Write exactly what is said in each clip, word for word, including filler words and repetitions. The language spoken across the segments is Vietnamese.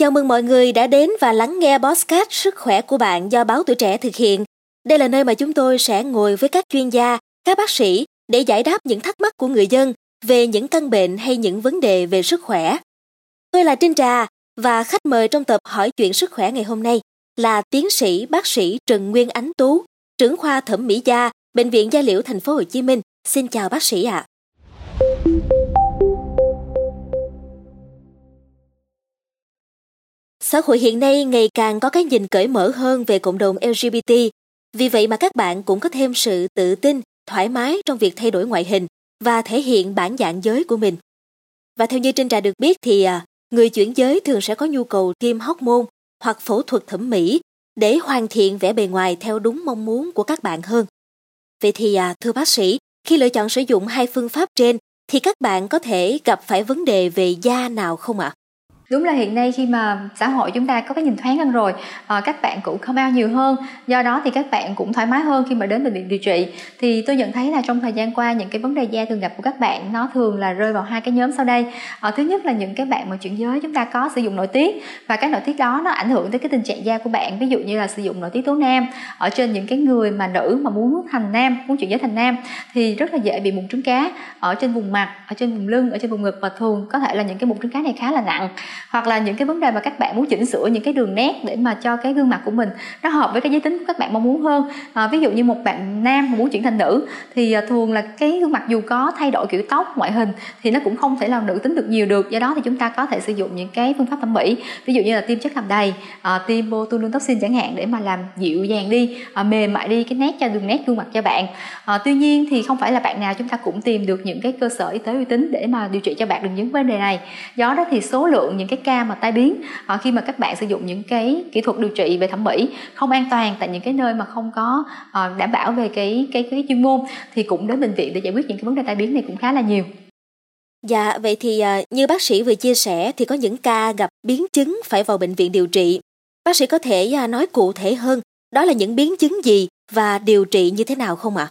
Chào mừng mọi người đã đến và lắng nghe podcast Sức khỏe của bạn do báo Tuổi trẻ thực hiện. Đây là nơi mà chúng tôi sẽ ngồi với các chuyên gia, các bác sĩ để giải đáp những thắc mắc của người dân về những căn bệnh hay những vấn đề về sức khỏe. Tôi là Trinh Trà và khách mời trong tập hỏi chuyện sức khỏe ngày hôm nay là tiến sĩ bác sĩ Trần Nguyên Ánh Tú, trưởng khoa thẩm mỹ da, Bệnh viện Da liễu Thành phố Hồ Chí Minh. Xin chào bác sĩ ạ. À. Xã hội hiện nay ngày càng có cái nhìn cởi mở hơn về cộng đồng L G B T, vì vậy mà các bạn cũng có thêm sự tự tin, thoải mái trong việc thay đổi ngoại hình và thể hiện bản dạng giới của mình. Và theo như Trinh Trà được biết thì người chuyển giới thường sẽ có nhu cầu tiêm hormone hoặc phẫu thuật thẩm mỹ để hoàn thiện vẻ bề ngoài theo đúng mong muốn của các bạn hơn. Vậy thì thưa bác sĩ, khi lựa chọn sử dụng hai phương pháp trên thì các bạn có thể gặp phải vấn đề về da nào không ạ? À? Đúng là hiện nay khi mà xã hội chúng ta có cái nhìn thoáng hơn rồi, à, các bạn cũng come out nhiều hơn, do đó thì các bạn cũng thoải mái hơn khi mà đến bệnh viện điều trị. Thì tôi nhận thấy là trong thời gian qua những cái vấn đề da thường gặp của các bạn nó thường là rơi vào hai cái nhóm sau đây. À, thứ nhất là những cái bạn mà chuyển giới chúng ta có sử dụng nội tiết, và cái nội tiết đó nó ảnh hưởng tới cái tình trạng da của bạn, ví dụ như là sử dụng nội tiết tố nam ở trên những cái người mà nữ mà muốn thành nam, muốn chuyển giới thành nam thì rất là dễ bị mụn trứng cá ở trên vùng mặt, ở trên vùng lưng, ở trên vùng ngực, và thường có thể là những cái mụn trứng cá này khá là nặng. Hoặc là những cái vấn đề mà các bạn muốn chỉnh sửa những cái đường nét để mà cho cái gương mặt của mình nó hợp với cái giới tính của các bạn mong muốn hơn. À, ví dụ như một bạn nam mà muốn chuyển thành nữ thì thường là cái gương mặt dù có thay đổi kiểu tóc, ngoại hình thì nó cũng không thể làm nữ tính được nhiều được. Do đó thì chúng ta có thể sử dụng những cái phương pháp thẩm mỹ, ví dụ như là tiêm chất làm đầy, à, tiêm botulinum toxin chẳng hạn, để mà làm dịu dàng đi, à, mềm mại đi cái nét cho đường nét gương mặt cho bạn. À, tuy nhiên thì không phải là bạn nào chúng ta cũng tìm được những cái cơ sở y tế uy tín để mà điều trị cho bạn được những vấn đề này. Do đó thì số lượng những cái ca mà tai biến à, khi mà các bạn sử dụng những cái kỹ thuật điều trị về thẩm mỹ không an toàn tại những cái nơi mà không có à, đảm bảo về cái, cái cái chuyên môn thì cũng đến bệnh viện để giải quyết những cái vấn đề tai biến này cũng khá là nhiều. Dạ, vậy thì à, như bác sĩ vừa chia sẻ thì có những ca gặp biến chứng phải vào bệnh viện điều trị. Bác sĩ có thể à, nói cụ thể hơn đó là những biến chứng gì và điều trị như thế nào không ạ? À?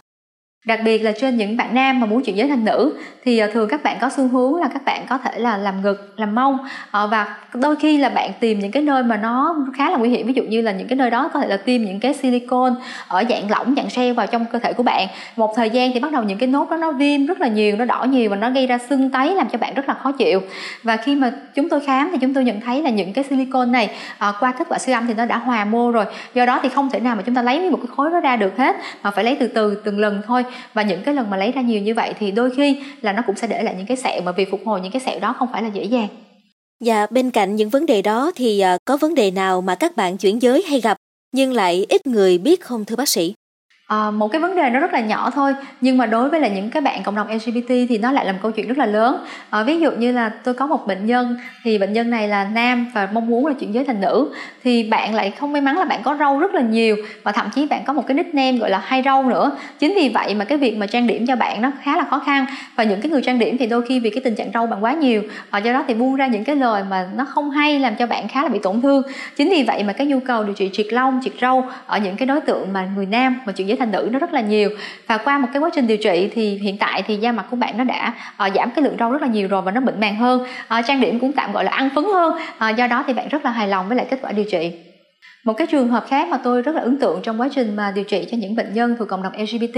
Đặc biệt là trên những bạn nam mà muốn chuyển giới thành nữ thì thường các bạn có xu hướng là các bạn có thể là làm ngực, làm mông, và đôi khi là bạn tìm những cái nơi mà nó khá là nguy hiểm, ví dụ như là những cái nơi đó có thể là tiêm những cái silicone ở dạng lỏng, dạng gel vào trong cơ thể của bạn. Một thời gian thì bắt đầu những cái nốt đó nó viêm rất là nhiều, nó đỏ nhiều và nó gây ra sưng tấy làm cho bạn rất là khó chịu. Và khi mà chúng tôi khám thì chúng tôi nhận thấy là những cái silicone này à, qua kết quả siêu âm thì nó đã hòa mô rồi, do đó thì không thể nào mà chúng ta lấy một cái khối đó ra được hết mà phải lấy từ từ từng lần thôi. Và những cái lần mà lấy ra nhiều như vậy thì đôi khi là nó cũng sẽ để lại những cái sẹo, mà vì phục hồi những cái sẹo đó không phải là dễ dàng. Và bên cạnh những vấn đề đó thì có vấn đề nào mà các bạn chuyển giới hay gặp nhưng lại ít người biết không thưa bác sĩ? À, một cái vấn đề nó rất là nhỏ thôi, nhưng mà đối với là những cái bạn cộng đồng L G B T thì nó lại là một câu chuyện rất là lớn. À, ví dụ như là tôi có một bệnh nhân, thì bệnh nhân này là nam và mong muốn là chuyển giới thành nữ, thì bạn lại không may mắn là bạn có râu rất là nhiều, và thậm chí bạn có một cái nickname gọi là hai râu nữa. Chính vì vậy mà cái việc mà trang điểm cho bạn nó khá là khó khăn, và những cái người trang điểm thì đôi khi vì cái tình trạng râu bạn quá nhiều, à, do đó thì buông ra những cái lời mà nó không hay làm cho bạn khá là bị tổn thương. Chính vì vậy mà cái nhu cầu điều trị triệt lông, triệt râu ở những cái đối tượng mà người nam mà chuyển giới thành nữ nó rất là nhiều. Và qua một cái quá trình điều trị thì hiện tại thì da mặt của bạn nó đã à, giảm cái lượng râu rất là nhiều rồi, và nó mịn màng hơn, à, trang điểm cũng tạm gọi là ăn phấn hơn, à, do đó thì bạn rất là hài lòng với lại kết quả điều trị. Một cái trường hợp khác mà tôi rất là ấn tượng trong quá trình mà điều trị cho những bệnh nhân thuộc cộng đồng L G B T,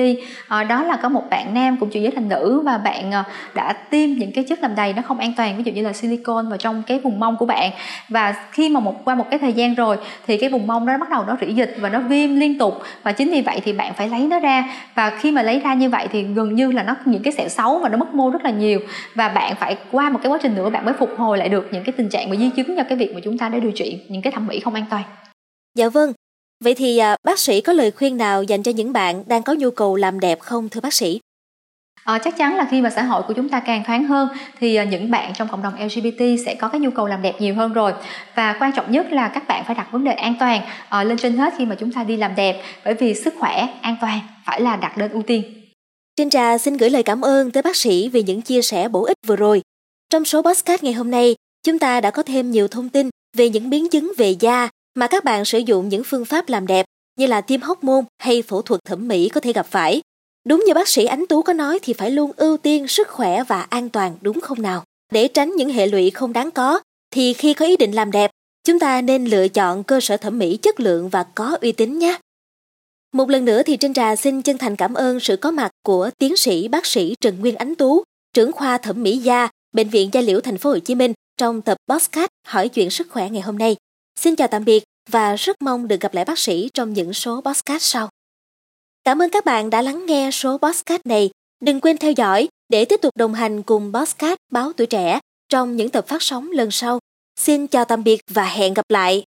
à, đó là có một bạn nam cũng chuyển giới thành nữ, và bạn à, đã tiêm những cái chất làm đầy nó không an toàn, ví dụ như là silicone vào trong cái vùng mông của bạn. Và khi mà một qua một cái thời gian rồi thì cái vùng mông đó bắt đầu nó rỉ dịch và nó viêm liên tục, và chính vì vậy thì bạn phải lấy nó ra. Và khi mà lấy ra như vậy thì gần như là nó những cái sẹo xấu và nó mất mô rất là nhiều, và bạn phải qua một cái quá trình nữa bạn mới phục hồi lại được những cái tình trạng và di chứng do cái việc mà chúng ta đã điều trị những cái thẩm mỹ không an toàn. Dạ vâng, vậy thì à, bác sĩ có lời khuyên nào dành cho những bạn đang có nhu cầu làm đẹp không thưa bác sĩ? À, chắc chắn là khi mà xã hội của chúng ta càng thoáng hơn thì à, những bạn trong cộng đồng L G B T sẽ có cái nhu cầu làm đẹp nhiều hơn rồi. Và quan trọng nhất là các bạn phải đặt vấn đề an toàn à, lên trên hết khi mà chúng ta đi làm đẹp, bởi vì sức khỏe, an toàn phải là đặt lên ưu tiên. Trinh Trà xin gửi lời cảm ơn tới bác sĩ vì những chia sẻ bổ ích vừa rồi. Trong số podcast ngày hôm nay, chúng ta đã có thêm nhiều thông tin về những biến chứng về da mà các bạn sử dụng những phương pháp làm đẹp như là tiêm hormone hay phẫu thuật thẩm mỹ có thể gặp phải. Đúng như bác sĩ Ánh Tú có nói thì phải luôn ưu tiên sức khỏe và an toàn đúng không nào? Để tránh những hệ lụy không đáng có thì khi có ý định làm đẹp, Chúng ta nên lựa chọn cơ sở thẩm mỹ chất lượng và có uy tín nhé. Một lần nữa thì Trinh Trà xin chân thành cảm ơn sự có mặt của tiến sĩ bác sĩ Trần Nguyên Ánh Tú, trưởng khoa thẩm mỹ da, Bệnh viện Da liễu Thành phố Hồ Chí Minh trong tập podcast Hỏi chuyện sức khỏe ngày hôm nay. Xin chào tạm biệt và rất mong được gặp lại bác sĩ trong những số podcast sau. Cảm ơn các bạn đã lắng nghe số podcast này. Đừng quên theo dõi để tiếp tục đồng hành cùng podcast Báo Tuổi Trẻ trong những tập phát sóng lần sau. Xin chào tạm biệt và hẹn gặp lại!